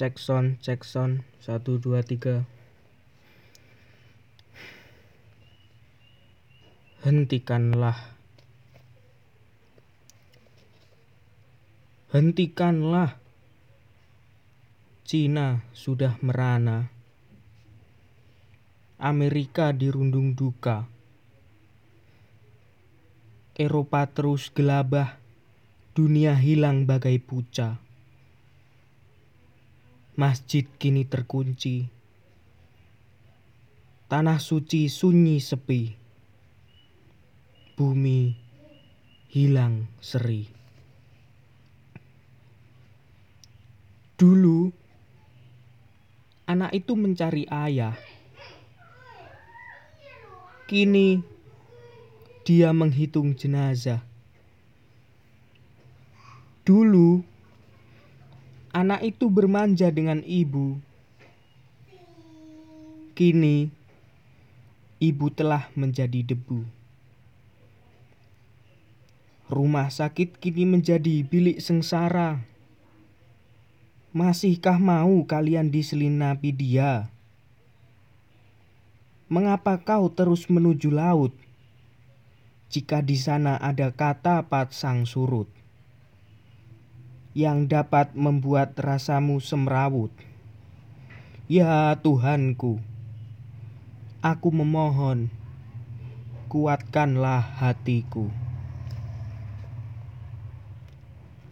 cek sound 1 2 3. Hentikanlah, Cina sudah merana, Amerika dirundung duka, Eropa terus gelabah, dunia hilang bagai puca. Masjid kini terkunci, tanah suci sunyi sepi, bumi hilang seri. Dulu, anak itu mencari ayah. Kini, dia menghitung jenazah. Dulu, anak itu bermanja dengan ibu. Kini, ibu telah menjadi debu. Rumah sakit kini menjadi bilik sengsara. Masihkah mau kalian diselinapi dia? Mengapa kau terus menuju laut, jika di sana ada kata patsang surut, yang dapat membuat rasamu semrawut? Ya Tuhanku, aku memohon, kuatkanlah hatiku.